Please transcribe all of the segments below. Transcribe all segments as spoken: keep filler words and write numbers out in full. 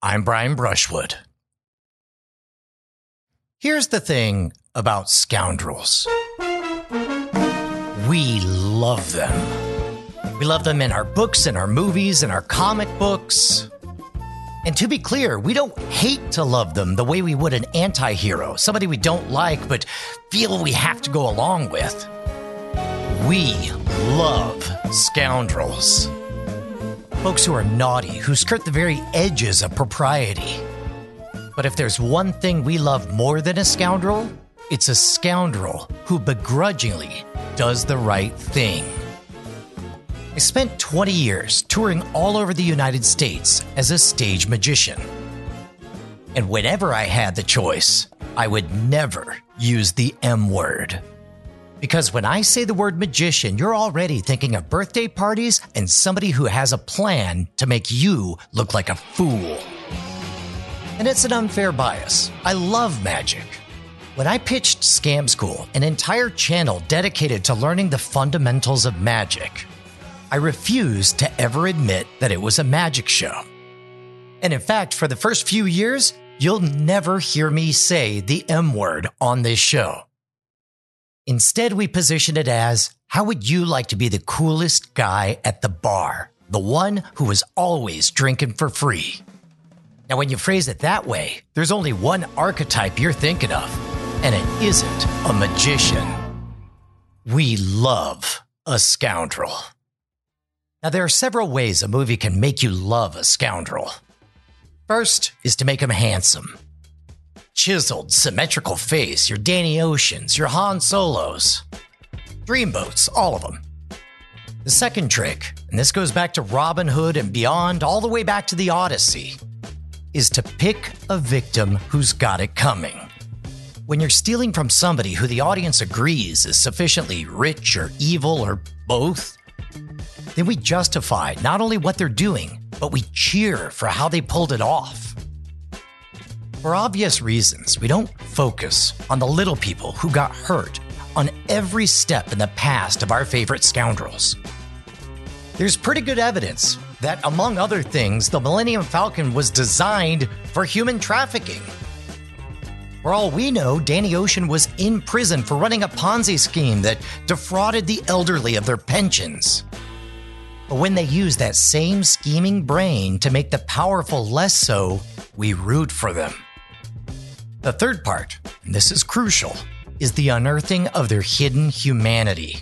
I'm Brian Brushwood. Here's the thing about scoundrels. We love them. We love them in our books, in our movies, in our comic books. And to be clear, we don't hate to love them the way we would an anti-hero, somebody we don't like but feel we have to go along with. We love scoundrels. Folks who are naughty, who skirt the very edges of propriety. But if there's one thing we love more than a scoundrel, it's a scoundrel who begrudgingly does the right thing. I spent twenty years touring all over the United States as a stage magician. And whenever I had the choice, I would never use the M word. Because when I say the word magician, you're already thinking of birthday parties and somebody who has a plan to make you look like a fool. And it's an unfair bias. I love magic. When I pitched Scam School, an entire channel dedicated to learning the fundamentals of magic, I refused to ever admit that it was a magic show. And in fact, for the first few years, you'll never hear me say the M word on this show. Instead, we position it as, how would you like to be the coolest guy at the bar? The one who is always drinking for free. Now, when you phrase it that way, there's only one archetype you're thinking of, and it isn't a magician. We love a scoundrel. Now, there are several ways a movie can make you love a scoundrel. First is to make him handsome. Chiseled, symmetrical face, your Danny Oceans, your Han Solos, Dreamboats, all of them. The second trick, and this goes back to Robin Hood and beyond, all the way back to the Odyssey, is to pick a victim who's got it coming. When you're stealing from somebody who the audience agrees is sufficiently rich or evil or both, then we justify not only what they're doing, but we cheer for how they pulled it off. For obvious reasons, we don't focus on the little people who got hurt on every step in the past of our favorite scoundrels. There's pretty good evidence that, among other things, the Millennium Falcon was designed for human trafficking. For all we know, Danny Ocean was in prison for running a Ponzi scheme that defrauded the elderly of their pensions. But when they use that same scheming brain to make the powerful less so, we root for them. The third part, and this is crucial, is the unearthing of their hidden humanity.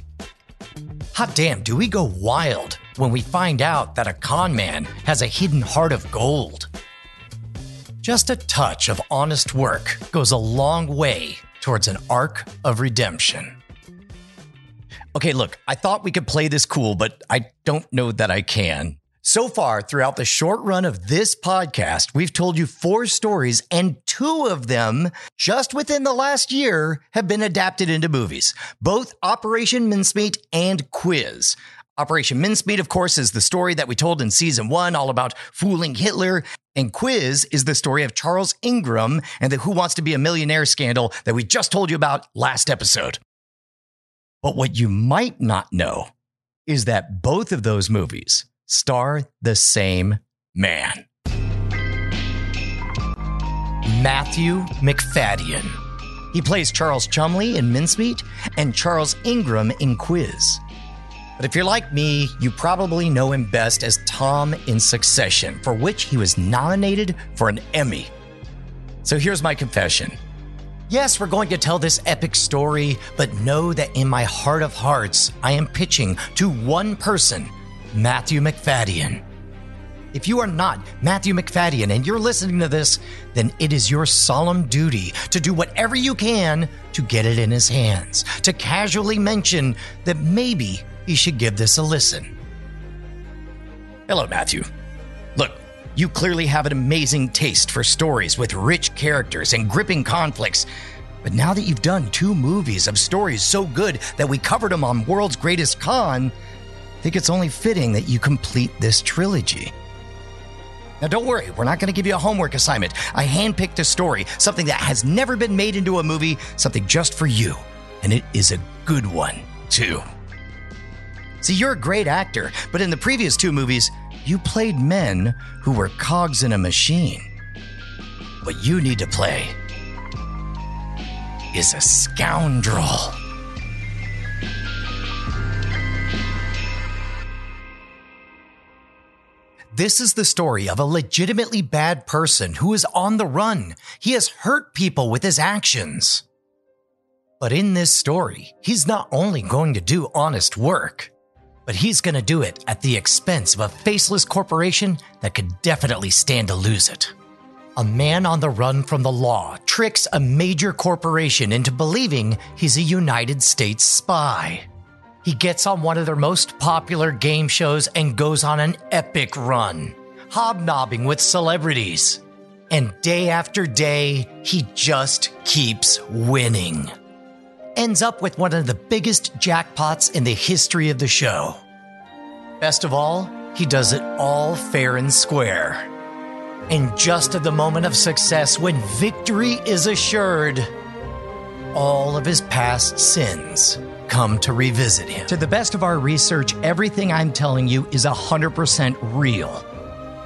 Hot damn, do we go wild when we find out that a con man has a hidden heart of gold? Just a touch of honest work goes a long way towards an arc of redemption. Okay, look, I thought we could play this cool, but I don't know that I can. So far, throughout the short run of this podcast, we've told you four stories, and two of them, just within the last year, have been adapted into movies. Both Operation Mincemeat and Quiz. Operation Mincemeat, of course, is the story that we told in season one, all about fooling Hitler. And Quiz is the story of Charles Ingram and the Who Wants to Be a Millionaire scandal that we just told you about last episode. But what you might not know is that both of those movies star the same man. Matthew Macfadyen. He plays Charles Chumley in Mincemeat and Charles Ingram in Quiz. But if you're like me, you probably know him best as Tom in Succession, for which he was nominated for an Emmy. So here's my confession. Yes, we're going to tell this epic story, but know that in my heart of hearts, I am pitching to one person, Matthew Macfadyen. If you are not Matthew Macfadyen and you're listening to this, then it is your solemn duty to do whatever you can to get it in his hands, to casually mention that maybe he should give this a listen. Hello, Matthew. Look, you clearly have an amazing taste for stories with rich characters and gripping conflicts. But now that you've done two movies of stories so good that we covered them on World's Greatest Con, I think it's only fitting that you complete this trilogy. Now, don't worry, we're not going to give you a homework assignment. I handpicked a story, something that has never been made into a movie, something just for you. And it is a good one, too. See, you're a great actor, but in the previous two movies, you played men who were cogs in a machine. What you need to play is a scoundrel. This is the story of a legitimately bad person who is on the run. He has hurt people with his actions. But in this story, he's not only going to do honest work, but he's going to do it at the expense of a faceless corporation that could definitely stand to lose it. A man on the run from the law tricks a major corporation into believing he's a United States spy. He gets on one of their most popular game shows and goes on an epic run, hobnobbing with celebrities. And day after day, he just keeps winning. Ends up with one of the biggest jackpots in the history of the show. Best of all, he does it all fair and square. And just at the moment of success, when victory is assured, all of his past sins come to revisit him. To the best of our research, everything I'm telling you is one hundred percent real.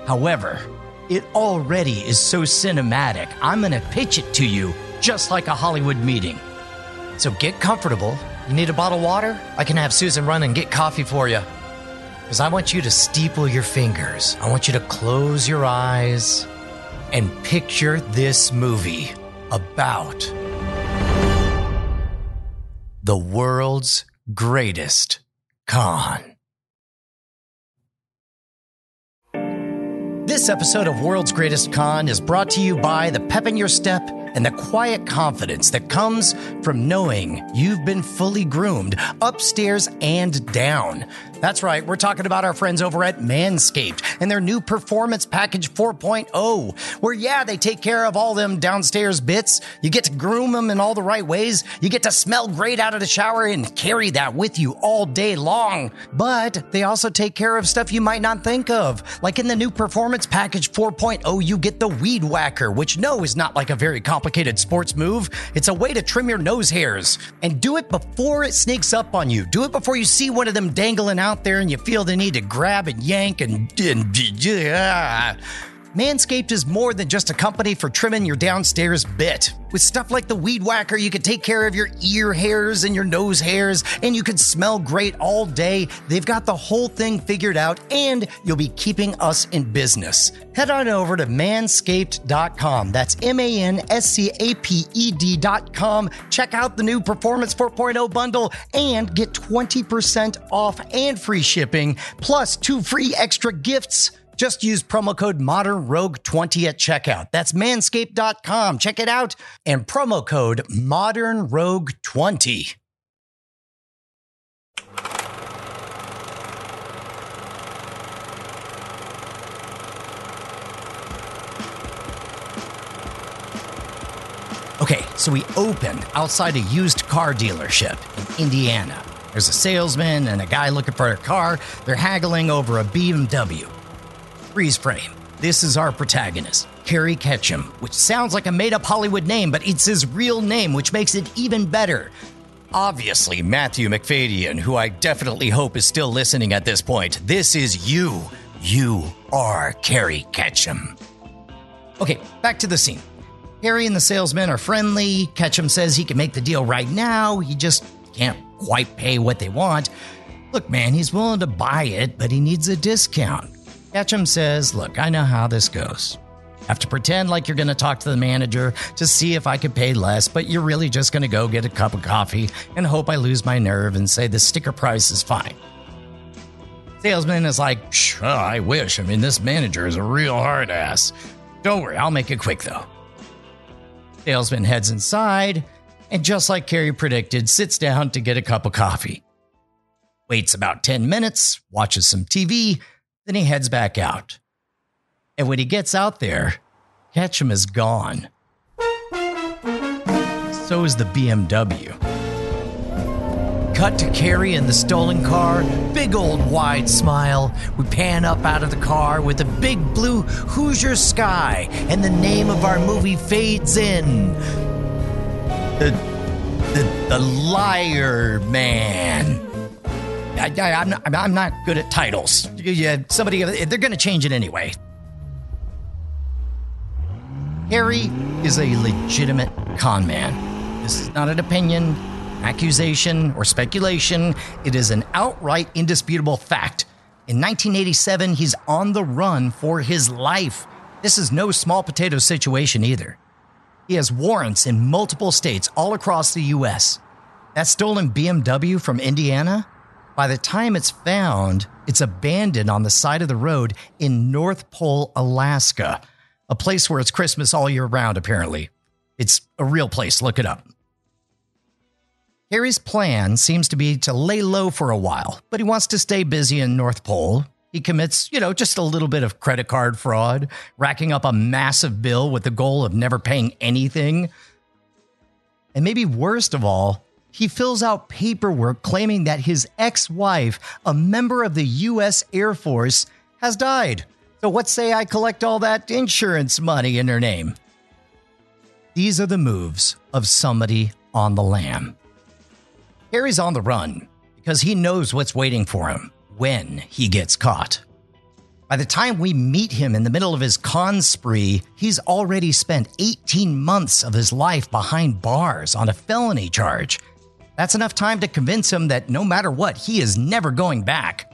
However, it already is so cinematic, I'm going to pitch it to you just like a Hollywood meeting. So get comfortable. You need a bottle of water? I can have Susan run and get coffee for you. Because I want you to steeple your fingers. I want you to close your eyes and picture this movie about the world's greatest con. This episode of World's Greatest Con is brought to you by the pep in your step and the quiet confidence that comes from knowing you've been fully groomed upstairs and down. That's right, we're talking about our friends over at Manscaped and their new Performance Package four point oh, where, yeah, they take care of all them downstairs bits. You get to groom them in all the right ways. You get to smell great out of the shower and carry that with you all day long. But they also take care of stuff you might not think of. Like in the new Performance Package four point oh, you get the Weed Whacker, which no is not like a very complicated sports move. It's a way to trim your nose hairs. And do it before it sneaks up on you. Do it before you see one of them dangling out out there and you feel the need to grab and yank and, and yeah. Manscaped is more than just a company for trimming your downstairs bit. With stuff like the Weed Whacker, you can take care of your ear hairs and your nose hairs, and you can smell great all day. They've got the whole thing figured out, and you'll be keeping us in business. Head on over to manscaped dot com. That's M A N S C A P E D dot com. Check out the new Performance four point oh bundle and get twenty percent off and free shipping, plus two free extra gifts. Just use promo code Modern Rogue twenty at checkout. That's manscaped dot com. Check it out. And promo code Modern Rogue twenty. Okay, so we opened outside a used car dealership in Indiana. There's a salesman and a guy looking for a car. They're haggling over a B M W. Freeze frame. This is our protagonist, Kerry Ketchum, which sounds like a made-up Hollywood name, but it's his real name, which makes it even better. Obviously, Matthew Macfadyen, who I definitely hope is still listening at this point. This is you. You are Kerry Ketchum. Okay, back to the scene. Kerry and the salesman are friendly. Ketchum says he can make the deal right now. He just can't quite pay what they want. Look, man, he's willing to buy it, but he needs a discount. Ketchum says, look, I know how this goes. You have to pretend like you're going to talk to the manager to see if I could pay less, but you're really just going to go get a cup of coffee and hope I lose my nerve and say the sticker price is fine. Salesman is like, oh, I wish. I mean, this manager is a real hard ass. Don't worry, I'll make it quick, though. Salesman heads inside and, just like Kerry predicted, sits down to get a cup of coffee. Waits about ten minutes, watches some T V, then he heads back out. And when he gets out there, Ketchum is gone. So is the B M W. Cut to Kerry in the stolen car, big old wide smile. We pan up out of the car with a big blue Hoosier sky, and the name of our movie fades in. The, the, the Liar Man. I, I, I'm, not, I'm not good at titles. Yeah, somebody, they're going to change it anyway. Kerry is a legitimate con man. This is not an opinion, accusation, or speculation. It is an outright, indisputable fact. In nineteen eighty-seven, he's on the run for his life. This is no small potato situation either. He has warrants in multiple states all across the U S. That stolen B M W from Indiana? By the time it's found, it's abandoned on the side of the road in North Pole, Alaska, a place where it's Christmas all year round, apparently. It's a real place. Look it up. Kerry's plan seems to be to lay low for a while, but he wants to stay busy in North Pole. He commits, you know, just a little bit of credit card fraud, racking up a massive bill with the goal of never paying anything. And maybe worst of all, he fills out paperwork claiming that his ex-wife, a member of the U S Air Force, has died. So what say I collect all that insurance money in her name? These are the moves of somebody on the lam. Kerry's on the run because he knows what's waiting for him when he gets caught. By the time we meet him in the middle of his con spree, he's already spent eighteen months of his life behind bars on a felony charge. That's enough time to convince him that no matter what, he is never going back.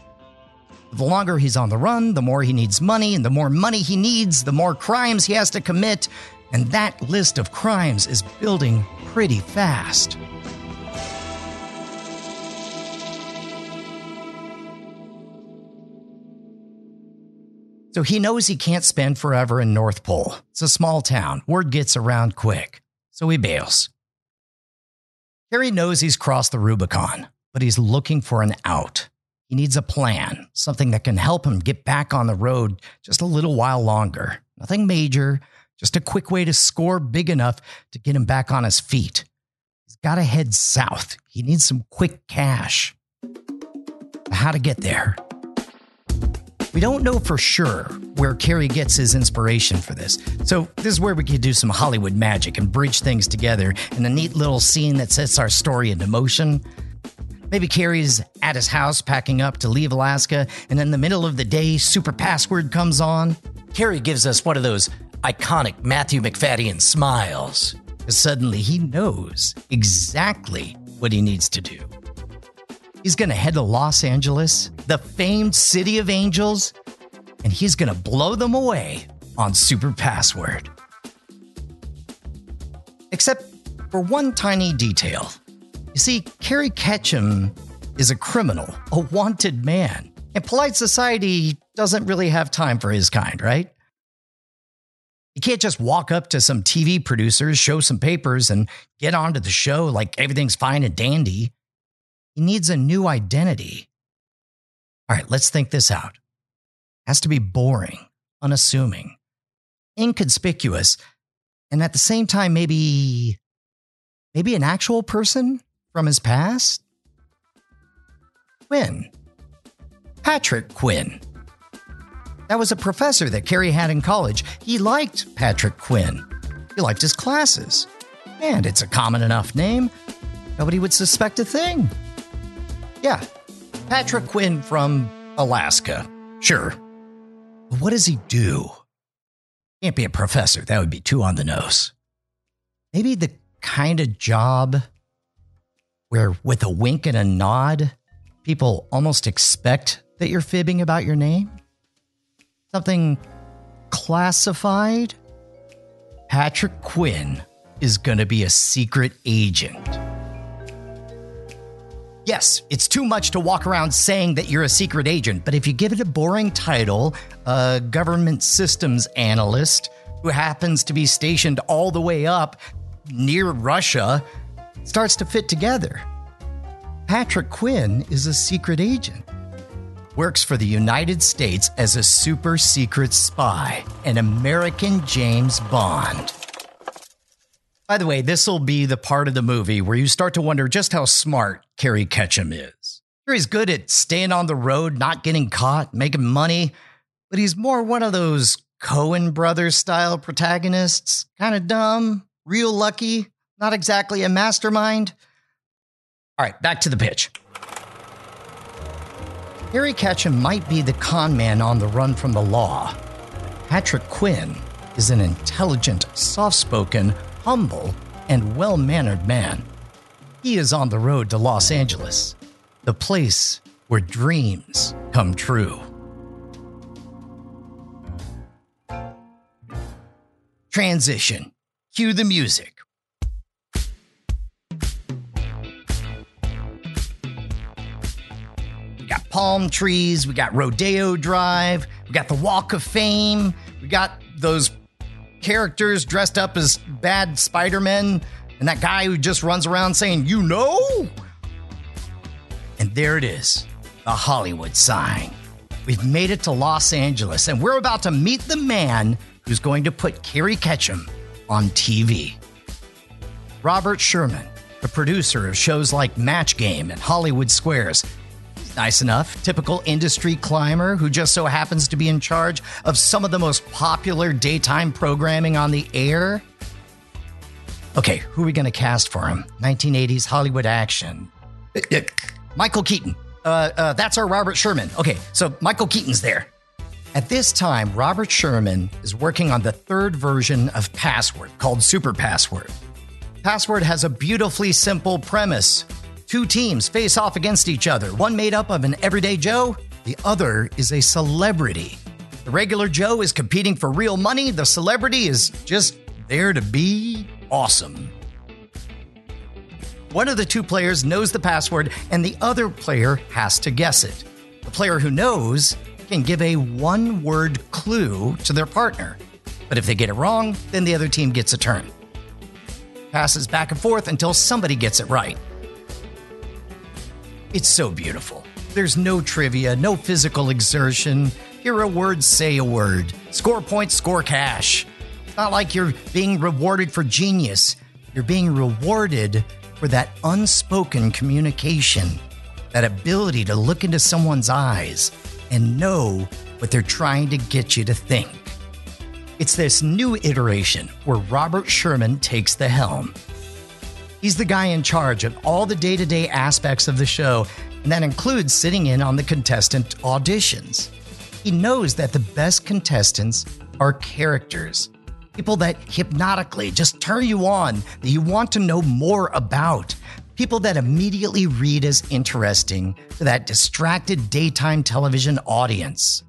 The longer he's on the run, the more he needs money, and the more money he needs, the more crimes he has to commit, and that list of crimes is building pretty fast. So he knows he can't spend forever in North Pole. It's a small town. Word gets around quick, so he bails. Kerry knows he's crossed the Rubicon, but he's looking for an out. He needs a plan, something that can help him get back on the road just a little while longer. Nothing major, just a quick way to score big enough to get him back on his feet. He's got to head south. He needs some quick cash. How to get there? We don't know for sure where Kerry gets his inspiration for this. So this is where we could do some Hollywood magic and bridge things together in a neat little scene that sets our story into motion. Maybe Kerry's at his house packing up to leave Alaska, and in the middle of the day, Super Password comes on. Kerry gives us one of those iconic Matthew Macfadyen smiles. Suddenly, he knows exactly what he needs to do. He's going to head to Los Angeles, the famed city of angels, and he's going to blow them away on Super Password. Except for one tiny detail. You see, Kerry Ketchum is a criminal, a wanted man, and polite society doesn't really have time for his kind, right? You can't just walk up to some T V producers, show some papers, and get onto the show like everything's fine and dandy. He needs a new identity. All right, let's think this out. Has to be boring, unassuming, inconspicuous, and at the same time, maybe, maybe an actual person? From his past? Quinn. Patrick Quinn. That was a professor that Kerry had in college. He liked Patrick Quinn. He liked his classes. And it's a common enough name. Nobody would suspect a thing. Yeah, Patrick Quinn from Alaska. Sure. But what does he do? Can't be a professor. That would be too on the nose. Maybe the kind of job where with a wink and a nod, people almost expect that you're fibbing about your name? Something classified? Patrick Quinn is going to be a secret agent. Yes, it's too much to walk around saying that you're a secret agent, but if you give it a boring title, a government systems analyst who happens to be stationed all the way up near Russia, starts to fit together. Patrick Quinn is a secret agent, works for the United States as a super secret spy, an American James Bond. By the way, this will be the part of the movie where you start to wonder just how smart Kerry Ketchum is. He's good at staying on the road, not getting caught, making money, but he's more one of those Coen Brothers-style protagonists, kind of dumb, real lucky, not exactly a mastermind. All right, back to the pitch. Kerry Ketchum might be the con man on the run from the law. Patrick Quinn is an intelligent, soft-spoken, humble and well-mannered man. He is on the road to Los Angeles, the place where dreams come true. Transition. Cue the music. We got palm trees, we got Rodeo Drive, we got the Walk of Fame, we got those characters dressed up as bad Spider-Men and that guy who just runs around saying, you know? And there it is, the Hollywood sign. We've made it to Los Angeles and we're about to meet the man who's going to put Kerry Ketchum on T V. Robert Sherman, the producer of shows like Match Game and Hollywood Squares. Nice enough, typical industry climber who just so happens to be in charge of some of the most popular daytime programming on the air. Okay, who are we going to cast for him? nineteen eighties Hollywood action. Michael Keaton. Uh, uh, that's our Robert Sherman. Okay, so Michael Keaton's there. At this time, Robert Sherman is working on the third version of Password called Super Password. Password has a beautifully simple premise. Two teams face off against each other, one made up of an everyday Joe, the other is a celebrity. The regular Joe is competing for real money, the celebrity is just there to be awesome. One of the two players knows the password, and the other player has to guess it. The player who knows can give a one-word clue to their partner, but if they get it wrong, then the other team gets a turn. Passes back and forth until somebody gets it right. It's so beautiful. There's no trivia, no physical exertion. Hear a word, say a word. Score points, score cash. It's not like you're being rewarded for genius. You're being rewarded for that unspoken communication, that ability to look into someone's eyes and know what they're trying to get you to think. It's this new iteration where Robert Sherman takes the helm. He's the guy in charge of all the day-to-day aspects of the show, and that includes sitting in on the contestant auditions. He knows that the best contestants are characters, people that hypnotically just turn you on, that you want to know more about, people that immediately read as interesting to that distracted daytime television audience.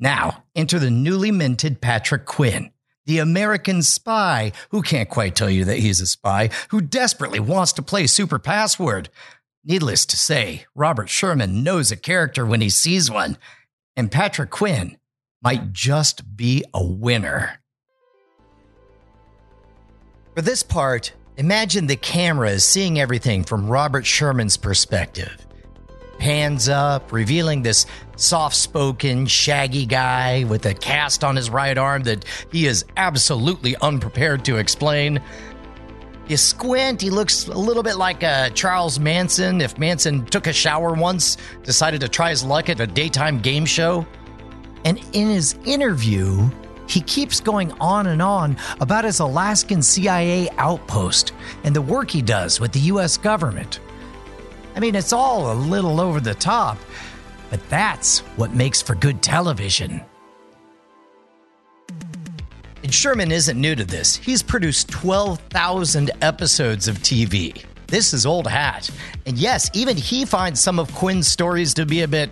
Now, enter the newly minted Patrick Quinn, the American spy who can't quite tell you that he's a spy, who desperately wants to play Super Password. Needless to say, Robert Sherman knows a character when he sees one, and Patrick Quinn might just be a winner. For this part, imagine the camera is seeing everything from Robert Sherman's perspective. Pans up, revealing this soft-spoken, shaggy guy with a cast on his right arm that he is absolutely unprepared to explain. You squint, he looks a little bit like uh, Charles Manson, if Manson took a shower once, decided to try his luck at a daytime game show. And in his interview, he keeps going on and on about his Alaskan C I A outpost and the work he does with the U S government. I mean, it's all a little over the top, but that's what makes for good television. And Sherman isn't new to this. He's produced twelve thousand episodes of T V. This is old hat. And yes, even he finds some of Quinn's stories to be a bit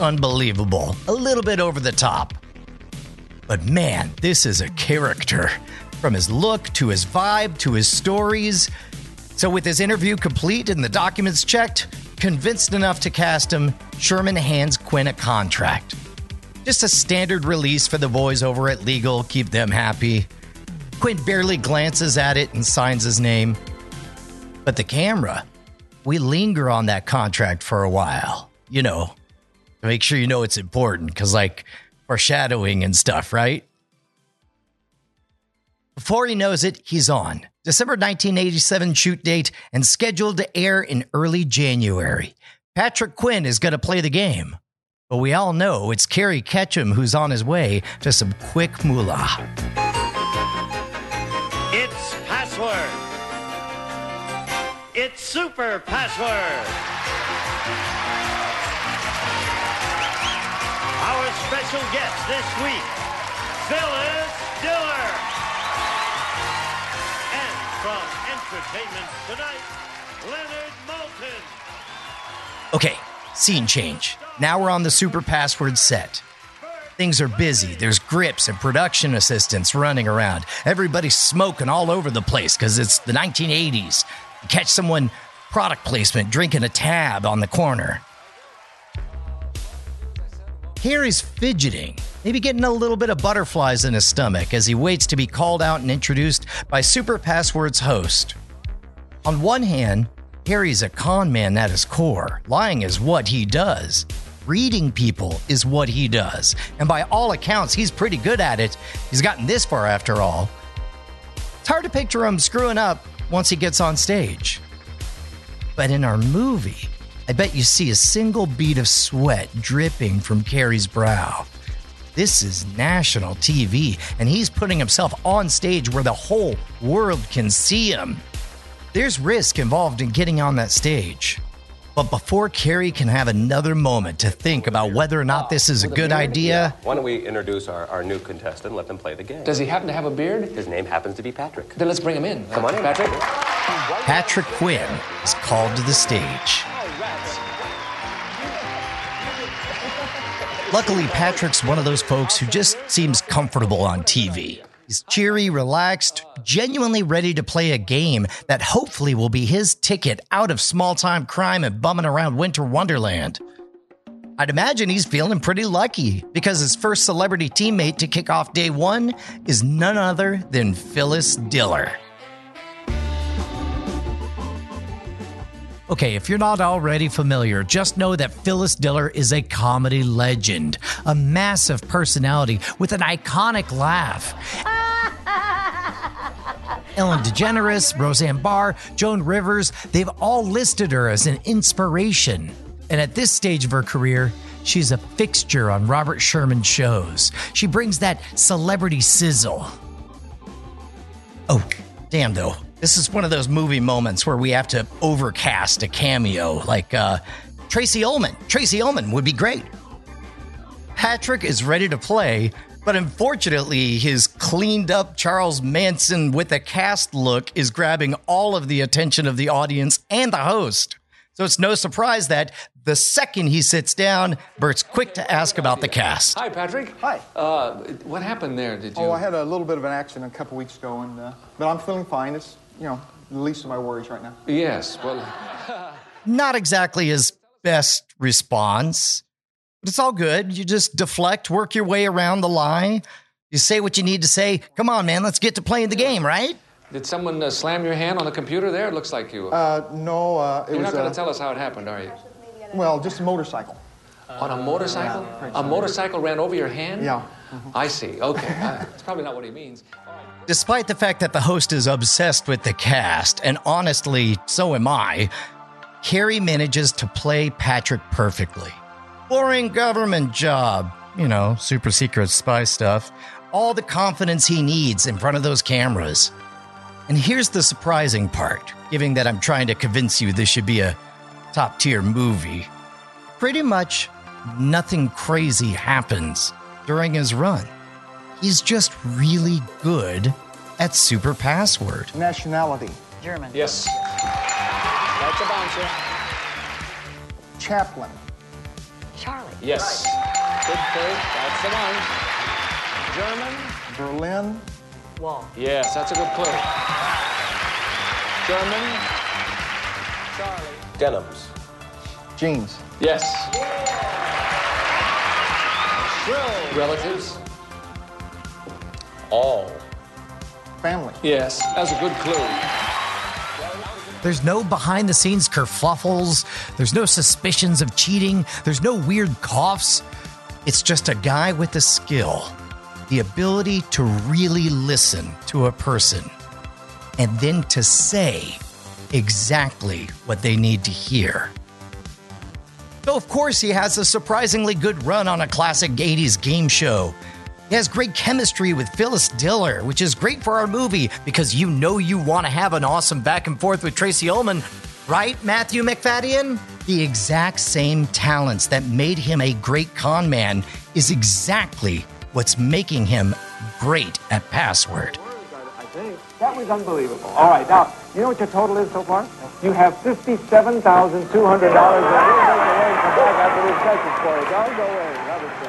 unbelievable, a little bit over the top. But man, this is a character. From his look, to his vibe, to his stories. So with his interview complete and the documents checked, convinced enough to cast him, Sherman hands Quinn a contract. Just a standard release for the boys over at Legal, keep them happy. Quinn barely glances at it and signs his name. But the camera, we linger on that contract for a while, you know, to make sure you know it's important, because like foreshadowing and stuff, right? Before he knows it, he's on. December nineteen eighty-seven shoot date and scheduled to air in early January. Patrick Quinn is going to play the game. But we all know it's Kerry Ketchum who's on his way to some quick moolah. It's Password. It's Super Password. Our special guest this week, Phyllis Diller. And from Entertainment Tonight, Leonard Maltin. Okay, scene change. Now we're on the Super Password set. Things are busy. There's grips and production assistants running around. Everybody's smoking all over the place because it's the nineteen eighties. You catch someone product placement drinking a tab on the corner. Kerry's fidgeting, maybe getting a little bit of butterflies in his stomach as he waits to be called out and introduced by Super Password's host. On one hand, Kerry's a con man at his core. Lying is what he does. Reading people is what he does. And by all accounts, he's pretty good at it. He's gotten this far after all. It's hard to picture him screwing up once he gets on stage. But in our movie, I bet you see a single bead of sweat dripping from Kerry's brow. This is national T V, and he's putting himself on stage where the whole world can see him. There's risk involved in getting on that stage. But before Kerry can have another moment to think about whether or not this is a good idea... Why don't we introduce our, our new contestant and let them play the game? Does he happen to have a beard? His name happens to be Patrick. Then let's bring him in. Come on in, Patrick. Patrick Quinn is called to the stage. Luckily, Patrick's one of those folks who just seems comfortable on T V. He's cheery, relaxed, genuinely ready to play a game that hopefully will be his ticket out of small-time crime and bumming around winter wonderland. I'd imagine he's feeling pretty lucky because his first celebrity teammate to kick off day one is none other than Phyllis Diller. Okay, if you're not already familiar, just know that Phyllis Diller is a comedy legend, a massive personality with an iconic laugh. Ellen DeGeneres, Roseanne Barr, Joan Rivers, they've all listed her as an inspiration. And at this stage of her career, she's a fixture on Robert Sherman shows. She brings that celebrity sizzle. Oh, damn though. This is one of those movie moments where we have to overcast a cameo, like uh, Tracy Ullman. Tracy Ullman would be great. Patrick is ready to play, but unfortunately, his cleaned-up Charles Manson with a cast look is grabbing all of the attention of the audience and the host. So it's no surprise that the second he sits down, Bert's quick to ask about the cast. Hi, Patrick. Hi. Uh, what happened there? Did you? Oh, I had a little bit of an accident a couple weeks ago, and uh, but I'm feeling fine. It's, you know, the least of my worries right now. Yes, well... Not exactly his best response, but it's all good. You just deflect, work your way around the lie. You say what you need to say. Come on, man, let's get to playing the game, right? Did someone uh, slam your hand on the computer there? It looks like you... Uh, no, uh... It You're was, not going to uh, tell us how it happened, are you? Well, just a motorcycle. Uh, on a motorcycle? Yeah, a motorcycle ran over your hand? Yeah. Mm-hmm. I see. Okay. uh, that's probably not what he means. Despite the fact that the host is obsessed with the cast, and honestly, so am I, Kerry manages to play Patrick perfectly. Boring government job. You know, super secret spy stuff. All the confidence he needs in front of those cameras. And here's the surprising part, given that I'm trying to convince you this should be a top-tier movie. Pretty much nothing crazy happens during his run. He's just really good at Super Password. Nationality. German. Yes. That's a bouncer. Chaplin. Charlie. Yes. Right. Good pick. That's the one. German. Berlin. Wall. Yes, that's a good clue. German. Charlie. Denims. Jeans. Yes. Yeah. Relatives. All. Family. Yes, that's a good clue. There's no behind-the-scenes kerfluffles. There's no suspicions of cheating. There's no weird coughs. It's just a guy with a skill, the ability to really listen to a person and then to say exactly what they need to hear. So, of course, he has a surprisingly good run on a classic eighties game show. He has great chemistry with Phyllis Diller, which is great for our movie because you know you want to have an awesome back and forth with Tracy Ullman, right, Matthew Macfadyen? The exact same talents that made him a great con man is exactly what's making him great at Password. I think that was unbelievable. All right, now, you know what your total is so far? You have fifty-seven thousand two hundred dollars. And we'll take away and come back after this session for you. Don't go away. That was great.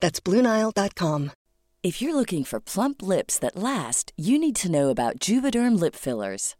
That's Blue Nile dot com. If you're looking for plump lips that last, you need to know about Juvederm lip fillers.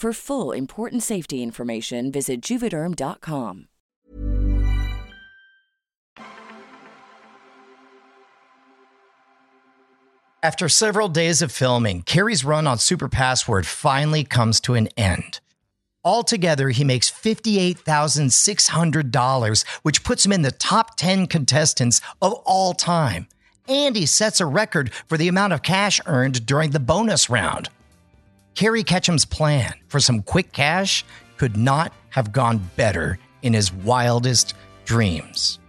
For full, important safety information, visit Juvederm dot com. After several days of filming, Kerry's run on Super Password finally comes to an end. Altogether, he makes fifty-eight thousand six hundred dollars, which puts him in the top ten contestants of all time. And he sets a record for the amount of cash earned during the bonus round. Kerry Ketchum's plan for some quick cash could not have gone better in his wildest dreams.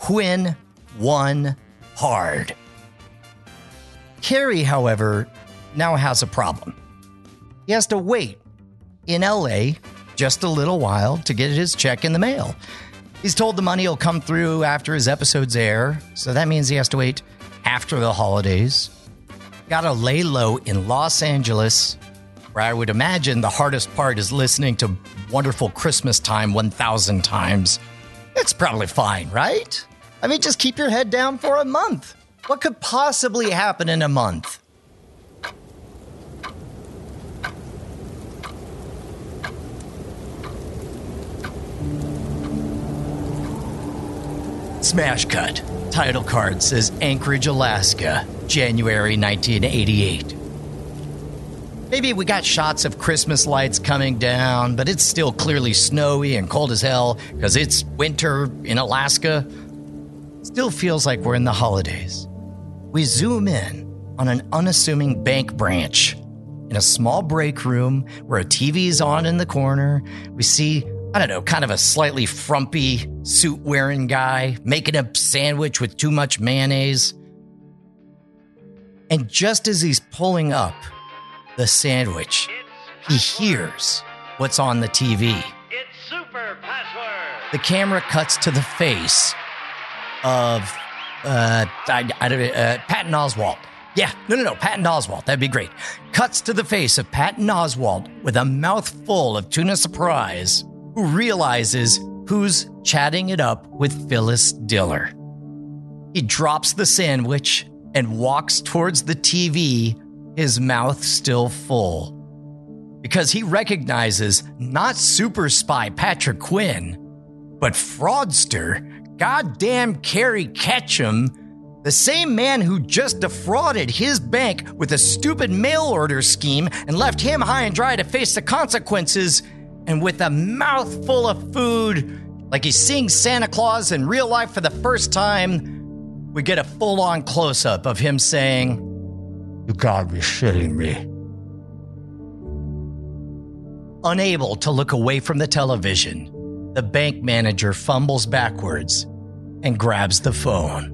Quinn won hard. Kerry, however, now has a problem. He has to wait in L A just a little while to get his check in the mail. He's told the money will come through after his episodes air, so that means he has to wait after the holidays. Gotta lay low in Los Angeles, where I would imagine the hardest part is listening to Wonderful Christmas Time one thousand times. It's probably fine, right? I mean, just keep your head down for a month. What could possibly happen in a month? Smash cut. Title card says Anchorage, Alaska, January nineteen eighty-eight. Maybe we got shots of Christmas lights coming down, but it's still clearly snowy and cold as hell because it's winter in Alaska. Still feels like we're in the holidays. We zoom in on an unassuming bank branch. In a small break room where a T V's on in the corner, we see, I don't know, kind of a slightly frumpy, suit-wearing guy making a sandwich with too much mayonnaise. And just as he's pulling up the sandwich, He hears what's on the T V. It's Super Password. The camera cuts to the face of uh, I, I, uh, Patton Oswalt. Yeah, no, no, no, Patton Oswalt. That'd be great. Cuts to the face of Patton Oswalt with a mouthful of tuna surprise, who realizes who's chatting it up with Phyllis Diller. He drops the sandwich and walks towards the T V, his mouth still full, because he recognizes not super spy Patrick Quinn, but fraudster, goddamn Kerry Ketchum, the same man who just defrauded his bank with a stupid mail order scheme and left him high and dry to face the consequences, and with a mouthful of food, like he's seeing Santa Claus in real life for the first time, we get a full-on close-up of him saying, "You gotta be shitting me." Unable to look away from the television, the bank manager fumbles backwards and grabs the phone.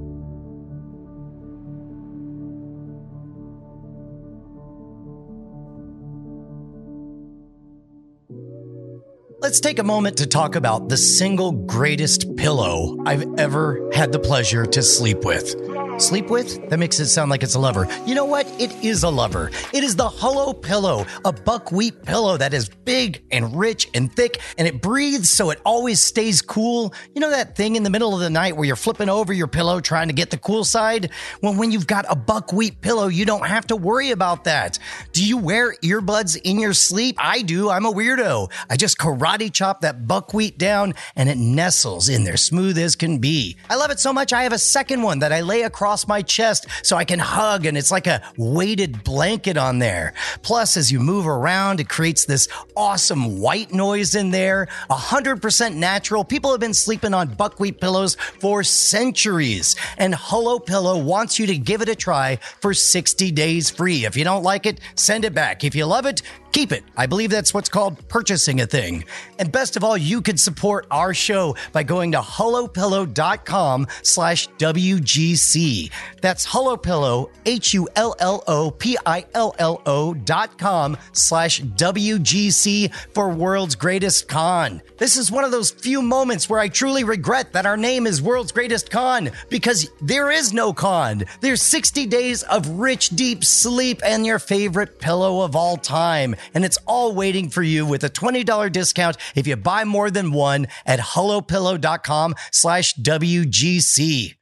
Let's take a moment to talk about the single greatest pillow I've ever had the pleasure to sleep with. Sleep with? That makes it sound like it's a lover. You know what? It is a lover. It is the Hollow Pillow, a buckwheat pillow that is big and rich and thick, and it breathes so it always stays cool. You know that thing in the middle of the night where you're flipping over your pillow trying to get the cool side? Well, when you've got a buckwheat pillow, you don't have to worry about that. Do you wear earbuds in your sleep? I do. I'm a weirdo. I just karate chop that buckwheat down, and it nestles in there smooth as can be. I love it so much, I have a second one that I lay across my chest so I can hug, and it's like a weighted blanket on there. Plus, as you move around, it creates this awesome white noise in there. one hundred percent natural. People have been sleeping on buckwheat pillows for centuries, and Hollow Pillow wants you to give it a try for sixty days free. If you don't like it, send it back. If you love it, keep it. I believe that's what's called purchasing a thing. And best of all, you can support our show by going to hollowpillow.com slash WGC. That's Hollowpillow, H U L L O P I L L O dot com slash W G C for World's Greatest Con. This is one of those few moments where I truly regret that our name is World's Greatest Con, because there is no con. There's sixty days of rich, deep sleep and your favorite pillow of all time. And it's all waiting for you with a twenty dollars discount if you buy more than one at hollowpillow.com slash WGC.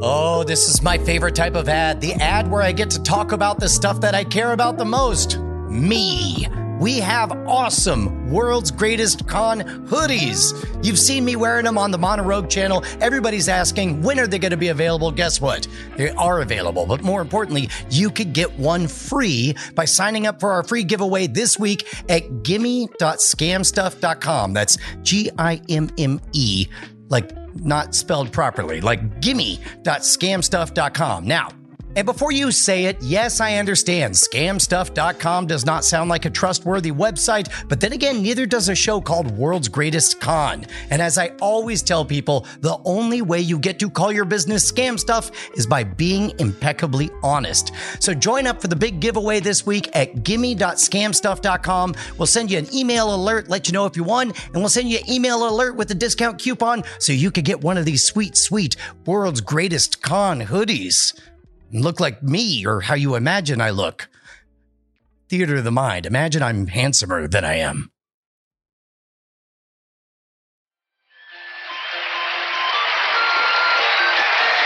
Oh, this is my favorite type of ad. The ad where I get to talk about the stuff that I care about the most. Me. We have awesome World's Greatest Con hoodies. You've seen me wearing them on the Monorogue channel. Everybody's asking, when are they going to be available? Guess what? They are available. But more importantly, you could get one free by signing up for our free giveaway this week at gimme dot scam stuff dot com. That's G I M M E, like not spelled properly, like gimme dot scam stuff dot com. Now, and before you say it, yes, I understand. Scam stuff dot com does not sound like a trustworthy website, but then again, neither does a show called World's Greatest Con. And as I always tell people, the only way you get to call your business Scam Stuff is by being impeccably honest. So join up for the big giveaway this week at gimme dot scam stuff dot com. We'll send you an email alert, let you know if you won, and we'll send you an email alert with a discount coupon so you could get one of these sweet, sweet World's Greatest Con hoodies. Look like me, or how you imagine I look. Theater of the mind. Imagine I'm handsomer than I am.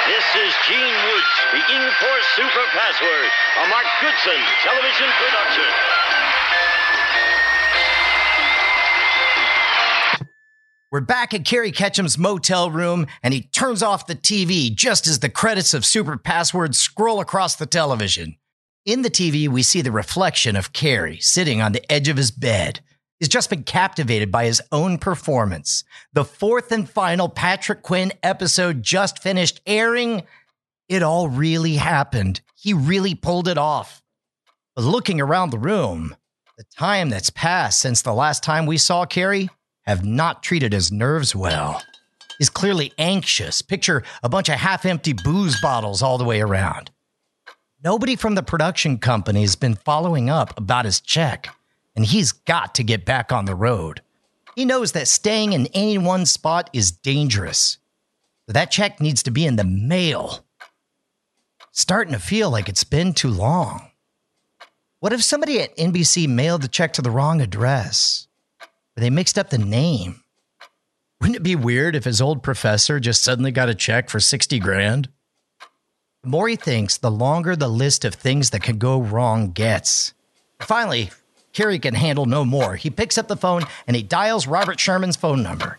This is Gene Woods speaking for Super Password, a Mark Goodson television production. We're back at Kerry Ketchum's motel room, and he turns off the T V just as the credits of Super Password scroll across the television. In the T V, we see the reflection of Kerry sitting on the edge of his bed. He's just been captivated by his own performance. The fourth and final Patrick Quinn episode just finished airing. It all really happened. He really pulled it off. But looking around the room, the time that's passed since the last time we saw Kerry have not treated his nerves well. He's clearly anxious. Picture a bunch of half-empty booze bottles all the way around. Nobody from the production company has been following up about his check, and he's got to get back on the road. He knows that staying in any one spot is dangerous. So that check needs to be in the mail. Starting to feel like it's been too long. What if somebody at N B C mailed the check to the wrong address? Or they mixed up the name? Wouldn't it be weird if his old professor just suddenly got a check for sixty grand? The more he thinks, the longer the list of things that could go wrong gets. Finally, Kerry can handle no more. He picks up the phone and he dials Robert Sherman's phone number.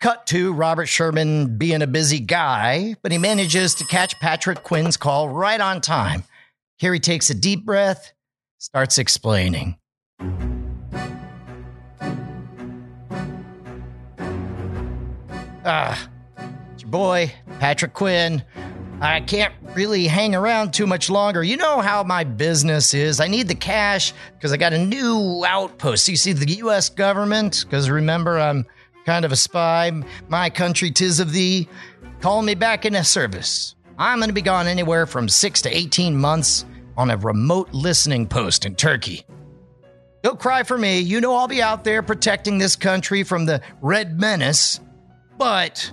Cut to Robert Sherman being a busy guy, but he manages to catch Patrick Quinn's call right on time. Kerry takes a deep breath, starts explaining. Ah, it's your boy, Patrick Quinn. I can't really hang around too much longer. You know how my business is. I need the cash because I got a new outpost. You see, the U S government, because remember, I'm kind of a spy. My country, tis of thee. Call me back into service. I'm going to be gone anywhere from six to eighteen months on a remote listening post in Turkey. Don't cry for me. You know I'll be out there protecting this country from the Red Menace. But...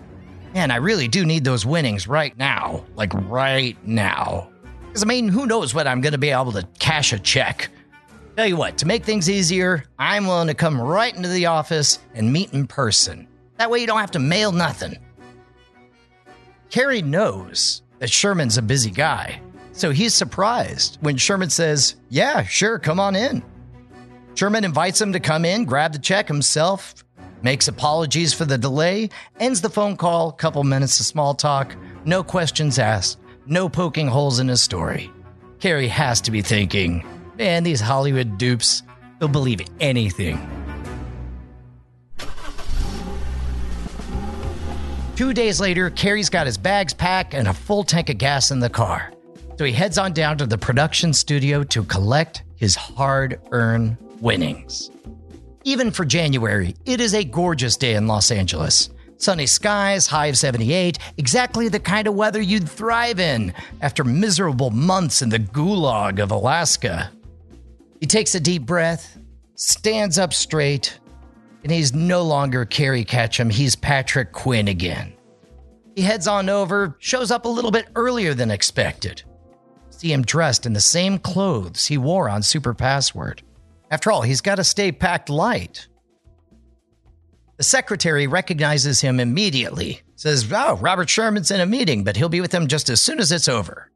man, I really do need those winnings right now. Like, right now. Because, I mean, who knows when I'm going to be able to cash a check. Tell you what, to make things easier, I'm willing to come right into the office and meet in person. That way you don't have to mail nothing. Kerry knows that Sherman's a busy guy, so he's surprised when Sherman says, yeah, sure, come on in. Sherman invites him to come in, grab the check himself, makes apologies for the delay, ends the phone call, couple minutes of small talk, no questions asked, no poking holes in his story. Kerry has to be thinking, man, these Hollywood dupes, they'll believe anything. Two days later, Kerry's got his bags packed and a full tank of gas in the car. So he heads on down to the production studio to collect his hard-earned winnings. Even for January, it is a gorgeous day in Los Angeles. Sunny skies, high of seventy-eight, exactly the kind of weather you'd thrive in after miserable months in the gulag of Alaska. He takes a deep breath, stands up straight, and he's no longer Kerry Ketchum, he's Patrick Quinn again. He heads on over, shows up a little bit earlier than expected. See him dressed in the same clothes he wore on Super Password. After all, he's got to stay packed light. The secretary recognizes him immediately, says, oh, Robert Sherman's in a meeting, but he'll be with them just as soon as it's over.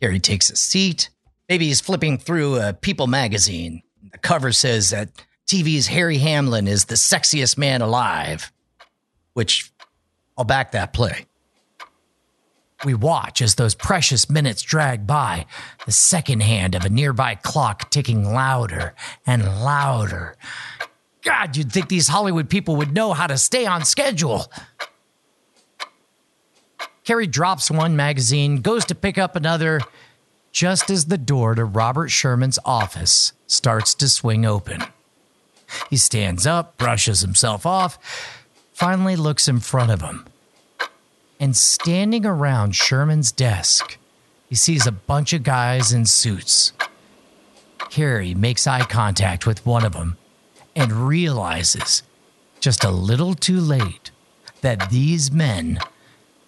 Kerry takes a seat. Maybe he's flipping through a People magazine. The cover says that T V's Harry Hamlin is the sexiest man alive, which I'll back that play. We watch as those precious minutes drag by, the second hand of a nearby clock ticking louder and louder. God, you'd think these Hollywood people would know how to stay on schedule. Kerry drops one magazine, goes to pick up another, just as the door to Robert Sherman's office starts to swing open. He stands up, brushes himself off, finally looks in front of him. And standing around Sherman's desk, he sees a bunch of guys in suits. Kerry makes eye contact with one of them and realizes, just a little too late, that these men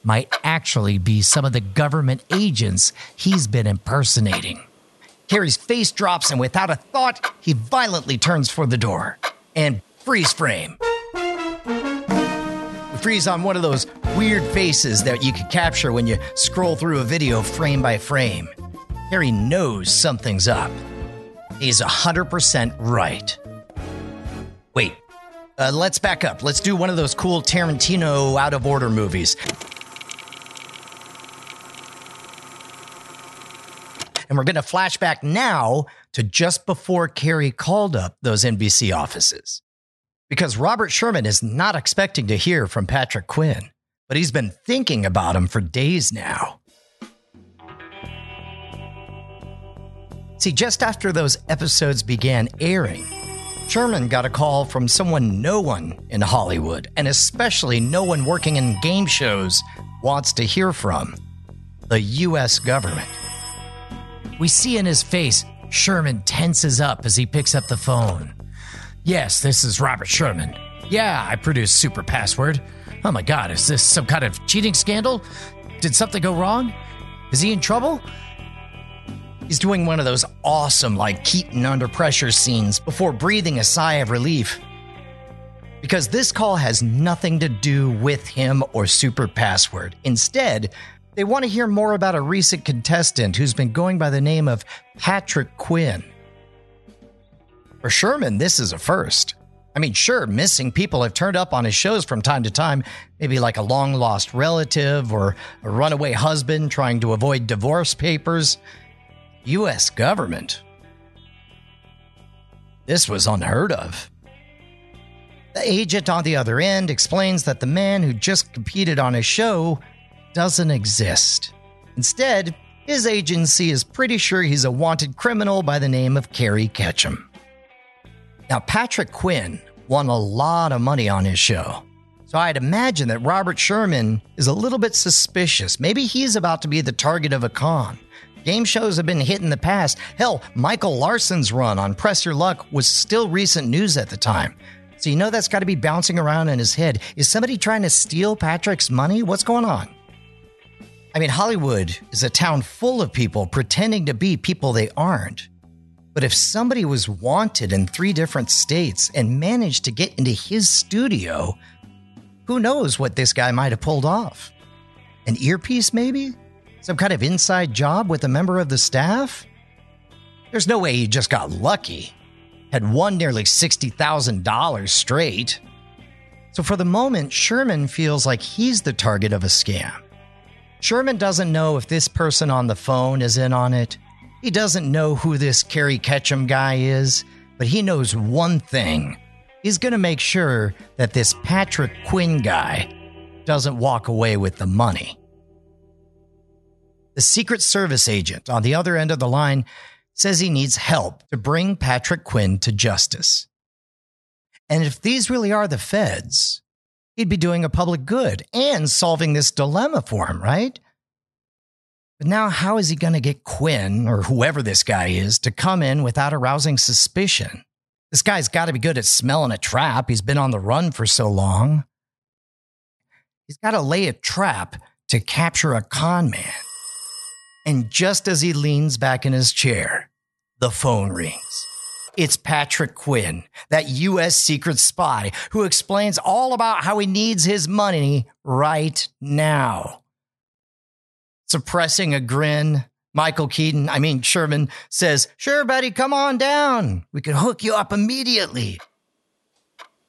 might actually be some of the government agents he's been impersonating. Kerry's face drops, and without a thought, he violently turns for the door and freeze frame. Freeze on one of those weird faces that you could capture when you scroll through a video frame by frame. Kerry knows something's up. He's one hundred percent right. Wait, uh, let's back up. Let's do one of those cool Tarantino out-of-order movies. And we're going to flash back now to just before Kerry called up those N B C offices. Because Robert Sherman is not expecting to hear from Patrick Quinn, but he's been thinking about him for days now. See, just after those episodes began airing, Sherman got a call from someone no one in Hollywood, and especially no one working in game shows, wants to hear from. the U S government. We see in his face, Sherman tenses up as he picks up the phone. Yes, this is Robert Sherman. Yeah, I produced Super Password. Oh my God, is this some kind of cheating scandal? Did something go wrong? Is he in trouble? He's doing one of those awesome, like Keaton under pressure scenes before breathing a sigh of relief. Because this call has nothing to do with him or Super Password. Instead, they want to hear more about a recent contestant who's been going by the name of Patrick Quinn. For Sherman, this is a first. I mean, sure, missing people have turned up on his shows from time to time, maybe like a long-lost relative or a runaway husband trying to avoid divorce papers. U S government. This was unheard of. The agent on the other end explains that the man who just competed on his show doesn't exist. Instead, his agency is pretty sure he's a wanted criminal by the name of Kerry Ketchum. Now, Patrick Quinn won a lot of money on his show, so I'd imagine that Robert Sherman is a little bit suspicious. Maybe he's about to be the target of a con. Game shows have been hit in the past. Hell, Michael Larson's run on Press Your Luck was still recent news at the time. So you know that's got to be bouncing around in his head. Is somebody trying to steal Patrick's money? What's going on? I mean, Hollywood is a town full of people pretending to be people they aren't. But if somebody was wanted in three different states and managed to get into his studio, who knows what this guy might have pulled off? An earpiece, maybe? Some kind of inside job with a member of the staff? There's no way he just got lucky. Had won nearly sixty thousand dollars straight. So for the moment, Sherman feels like he's the target of a scam. Sherman doesn't know if this person on the phone is in on it. He doesn't know who this Kerry Ketchum guy is, but he knows one thing. He's going to make sure that this Patrick Quinn guy doesn't walk away with the money. The Secret Service agent on the other end of the line says he needs help to bring Patrick Quinn to justice. And if these really are the feds, he'd be doing a public good and solving this dilemma for him, right? But now how is he going to get Quinn, or whoever this guy is, to come in without arousing suspicion? This guy's got to be good at smelling a trap. He's been on the run for so long. He's got to lay a trap to capture a con man. And just as he leans back in his chair, the phone rings. It's Patrick Quinn, that U S secret spy who explains all about how he needs his money right now. Suppressing a grin, Michael Keaton, I mean Sherman, says, "Sure, buddy, come on down. We can hook you up immediately."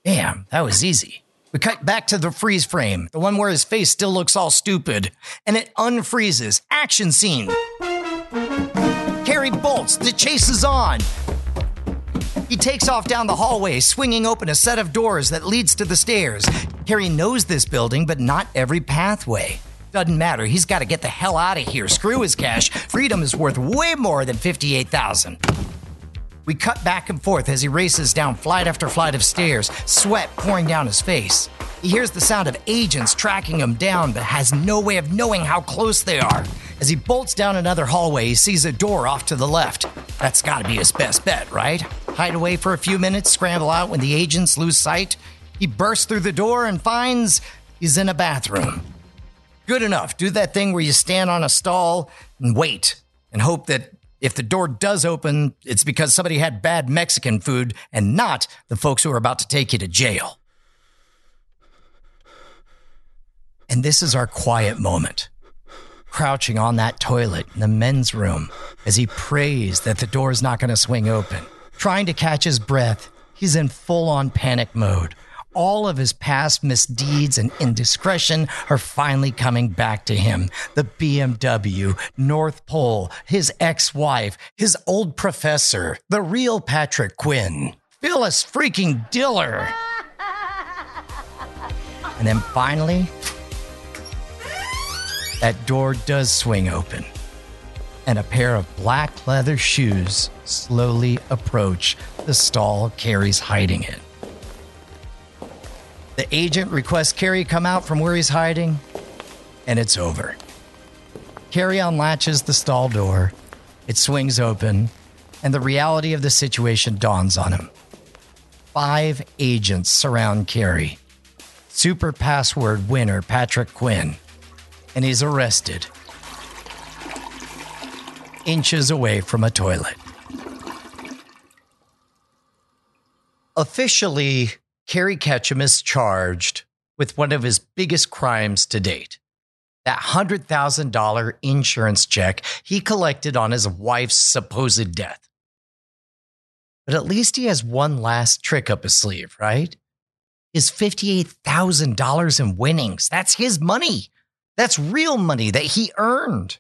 Damn, that was easy. We cut back to the freeze frame, the one where his face still looks all stupid, and it unfreezes. Action scene. Kerry bolts. The chase is on. He takes off down the hallway, swinging open a set of doors that leads to the stairs. Kerry knows this building, but not every pathway. Doesn't matter. He's got to get the hell out of here. Screw his cash. Freedom is worth way more than fifty-eight thousand dollars. We cut back and forth as he races down flight after flight of stairs, sweat pouring down his face. He hears the sound of agents tracking him down, but has no way of knowing how close they are. As he bolts down another hallway, he sees a door off to the left. That's gotta be his best bet, right? Hide away for a few minutes, scramble out when the agents lose sight. He bursts through the door and finds he's in a bathroom. Good enough. Do that thing where you stand on a stall and wait and hope that if the door does open, it's because somebody had bad Mexican food and not the folks who are about to take you to jail. And this is our quiet moment. Crouching on that toilet in the men's room as he prays that the door is not going to swing open. Trying to catch his breath, he's in full-on panic mode. All of his past misdeeds and indiscretion are finally coming back to him. The B M W, North Pole, his ex-wife, his old professor, the real Patrick Quinn, Phyllis freaking Diller. And then finally, that door does swing open, and a pair of black leather shoes slowly approach the stall Kerry's hiding in. The agent requests Kerry come out from where he's hiding, and it's over. Kerry unlatches the stall door. It swings open, and the reality of the situation dawns on him. Five agents surround Kerry. Super Password winner Patrick Quinn, and he's arrested. Inches away from a toilet. Officially, Kerry Ketchum is charged with one of his biggest crimes to date. That one hundred thousand dollars insurance check he collected on his wife's supposed death. But at least he has one last trick up his sleeve, right? His fifty-eight thousand dollars in winnings. That's his money. That's real money that he earned.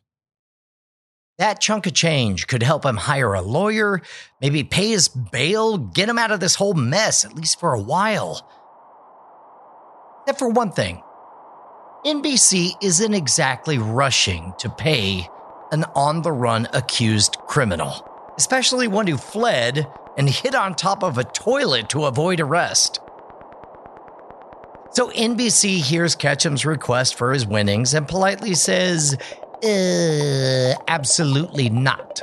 That chunk of change could help him hire a lawyer, maybe pay his bail, get him out of this whole mess, at least for a while. Except for one thing, N B C isn't exactly rushing to pay an on-the-run accused criminal, especially one who fled and hid on top of a toilet to avoid arrest. So N B C hears Ketchum's request for his winnings and politely says, Uh, absolutely not.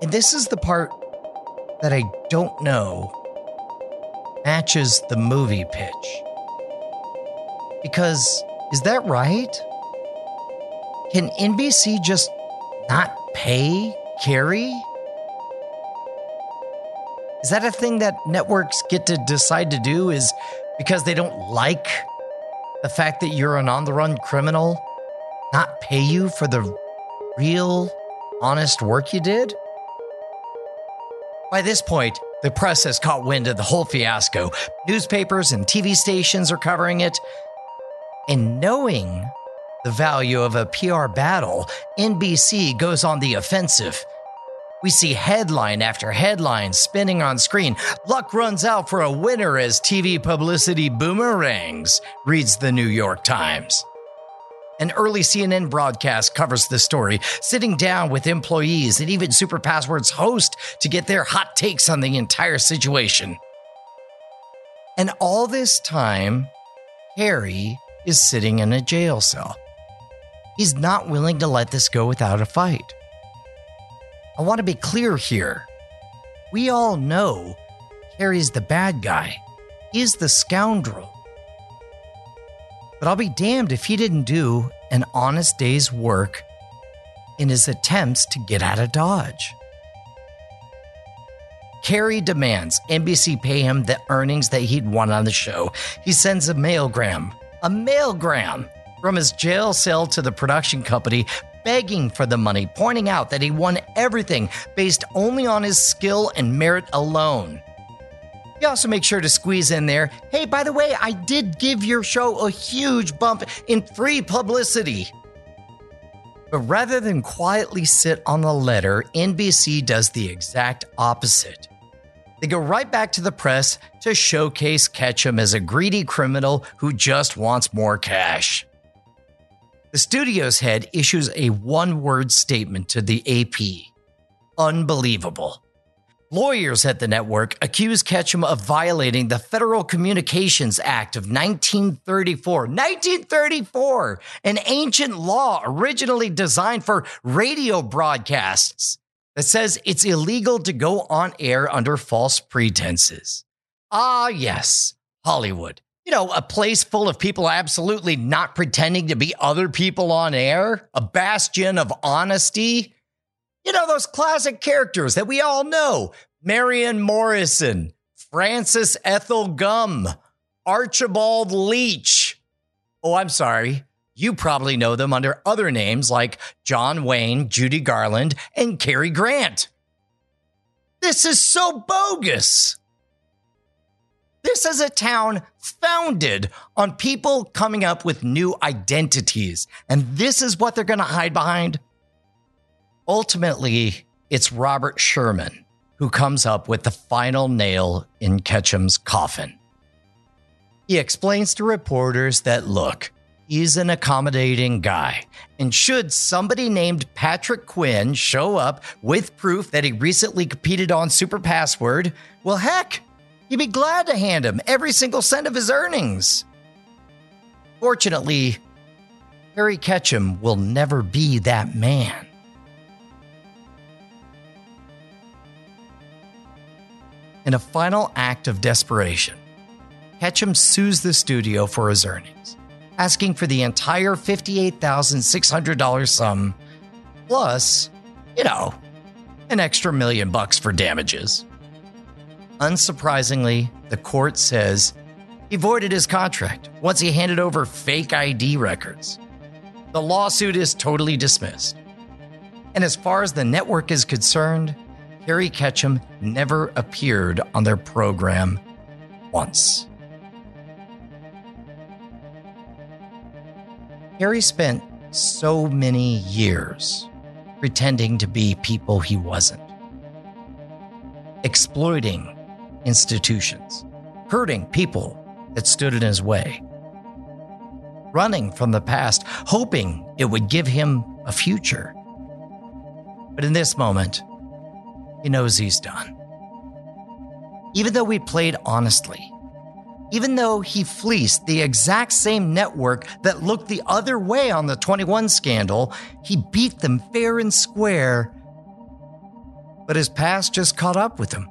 And this is the part that I don't know matches the movie pitch. Because, is that right? Can N B C just not pay Kerry? Is that a thing that networks get to decide to do is because they don't like the fact that you're an on-the-run criminal, not pay you for the real, honest work you did? By this point, the press has caught wind of the whole fiasco. Newspapers and T V stations are covering it. And knowing the value of a P R battle, N B C goes on the offensive. We see headline after headline spinning on screen. Luck runs out for a winner as T V publicity boomerangs, reads the New York Times. An early C N N broadcast covers the story, sitting down with employees and even Super Password's host to get their hot takes on the entire situation. And all this time, Kerry is sitting in a jail cell. He's not willing to let this go without a fight. I want to be clear here. We all know Kerry's the bad guy. He's the scoundrel. But I'll be damned if he didn't do an honest day's work in his attempts to get out of Dodge. Kerry demands N B C pay him the earnings that he'd won on the show. He sends a mailgram, a mailgram from his jail cell to the production company, begging for the money, pointing out that he won everything based only on his skill and merit alone. He also makes sure to squeeze in there, hey, by the way, I did give your show a huge bump in free publicity. But rather than quietly sit on the letter, N B C does the exact opposite. They go right back to the press to showcase Ketchum as a greedy criminal who just wants more cash. The studio's head issues a one-word statement to the A P. Unbelievable. Lawyers at the network accuse Ketchum of violating the Federal Communications Act of nineteen thirty-four. nineteen thirty-four! An ancient law originally designed for radio broadcasts that says it's illegal to go on air under false pretenses. Ah, yes, Hollywood. You know, a place full of people absolutely not pretending to be other people on air, a bastion of honesty. You know, those classic characters that we all know. Marion Morrison, Frances Ethel Gumm, Archibald Leach. Oh, I'm sorry. You probably know them under other names like John Wayne, Judy Garland, and Cary Grant. This is so bogus. This is a town founded on people coming up with new identities, and this is what they're going to hide behind. Ultimately, it's Robert Sherman who comes up with the final nail in Ketchum's coffin. He explains to reporters that, look, he's an accommodating guy, and should somebody named Patrick Quinn show up with proof that he recently competed on Super Password, well, heck, he'd be glad to hand him every single cent of his earnings. Fortunately, Kerry Ketchum will never be that man. In a final act of desperation, Ketchum sues the studio for his earnings, asking for the entire fifty-eight thousand six hundred dollars sum, plus, you know, an extra million bucks for damages. Unsurprisingly, the court says he voided his contract once he handed over fake I D records. The lawsuit is totally dismissed. And as far as the network is concerned, Kerry Ketchum never appeared on their program once. Kerry spent so many years pretending to be people he wasn't, exploiting institutions, hurting people that stood in his way, running from the past, hoping it would give him a future. But in this moment, he knows he's done. Even though we played honestly, even though he fleeced the exact same network that looked the other way on the twenty-one scandal, he beat them fair and square, but his past just caught up with him.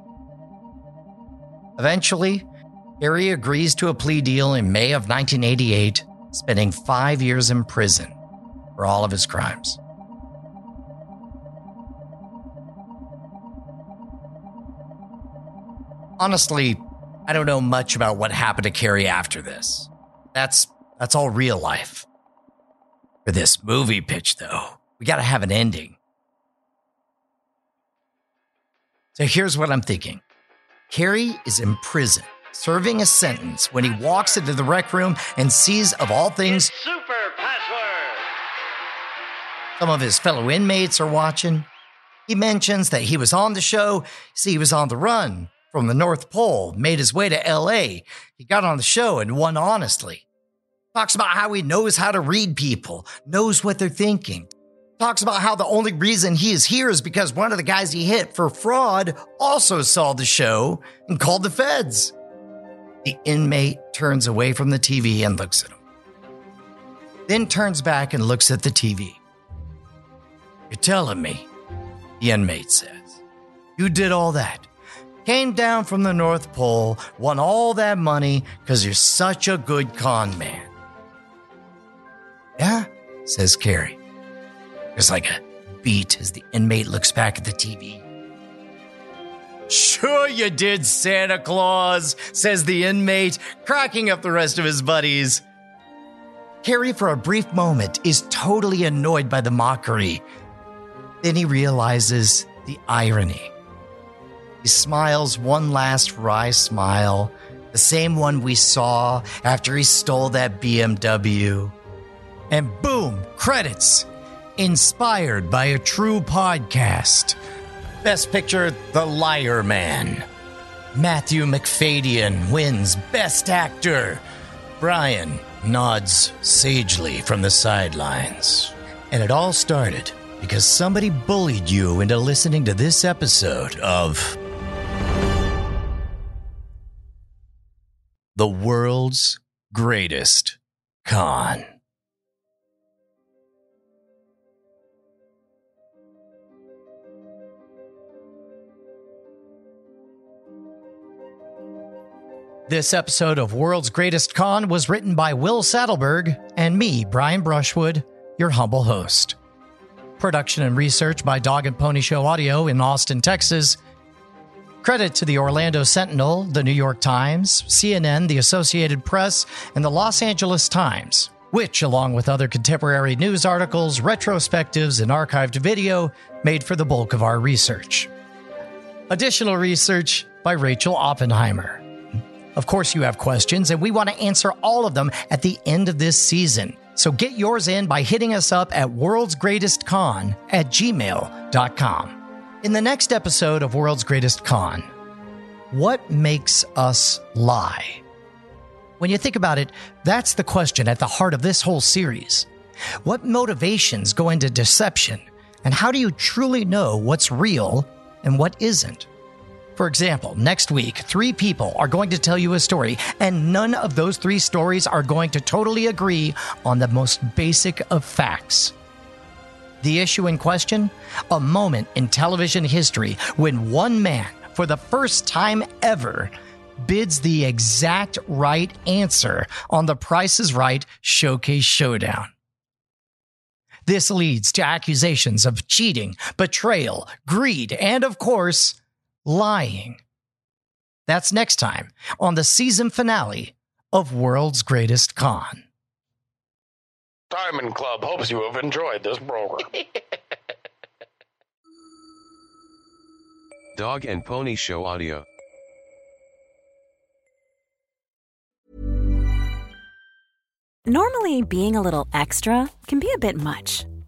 Eventually, Kerry agrees to a plea deal in May of nineteen eighty-eight, spending five years in prison for all of his crimes. Honestly, I don't know much about what happened to Kerry after this. That's that's all real life. For this movie pitch, though, we gotta have an ending. So here's what I'm thinking. Kerry is in prison, serving a sentence, when he walks into the rec room and sees, of all things, it's Super Password. Some of his fellow inmates are watching. He mentions that he was on the show. See, he was on the run from the North Pole, made his way to L A. He got on the show and won honestly. Talks about how he knows how to read people, knows what they're thinking. Talks about how the only reason he is here is because one of the guys he hit for fraud also saw the show and called the feds. The inmate turns away from the T V and looks at him. Then turns back and looks at the T V. "You're telling me," the inmate says, "you did all that? Came down from the North Pole, won all that money because you're such a good con man?" "Yeah," says Kerry. There's like a beat as the inmate looks back at the T V. "Sure you did, Santa Claus," says the inmate, cracking up the rest of his buddies. Kerry, for a brief moment, is totally annoyed by the mockery. Then he realizes the irony. He smiles one last wry smile, the same one we saw after he stole that B M W. And boom, credits. Inspired by a true podcast. Best Picture, The Liar Man. Matthew Macfadyen wins Best Actor. Brian nods sagely from the sidelines. And it all started because somebody bullied you into listening to this episode of The World's Greatest Con. This episode of World's Greatest Con was written by Will Saddleberg and me, Brian Brushwood, your humble host. Production and research by Dog and Pony Show Audio in Austin, Texas. Credit to the Orlando Sentinel, the New York Times, C N N, the Associated Press, and the Los Angeles Times, which, along with other contemporary news articles, retrospectives, and archived video, made for the bulk of our research. Additional research by Rachel Oppenheimer. Of course, you have questions, and we want to answer all of them at the end of this season. So get yours in by hitting us up at worldsgreatestcon at gmail dot com. In the next episode of World's Greatest Con, what makes us lie? When you think about it, that's the question at the heart of this whole series. What motivations go into deception, and how do you truly know what's real and what isn't? For example, next week, three people are going to tell you a story, and none of those three stories are going to totally agree on the most basic of facts. The issue in question? A moment in television history when one man, for the first time ever, bids the exact right answer on the Price is Right Showcase Showdown. This leads to accusations of cheating, betrayal, greed, and of course, lying. That's next time on the season finale of World's Greatest Con. Diamond Club hopes you have enjoyed this program. Dog and Pony Show audio. Normally, being a little extra can be a bit much,